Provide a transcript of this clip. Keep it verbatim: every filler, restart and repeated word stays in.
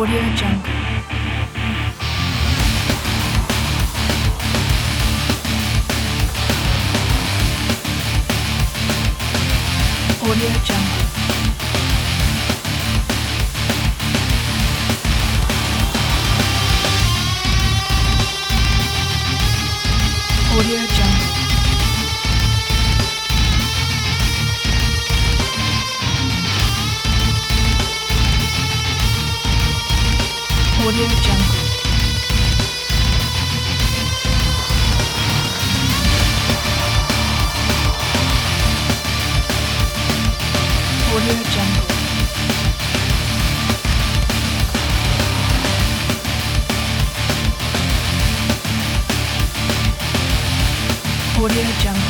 AudioJungle. AudioJungle. AudioJungle. AudioJungle.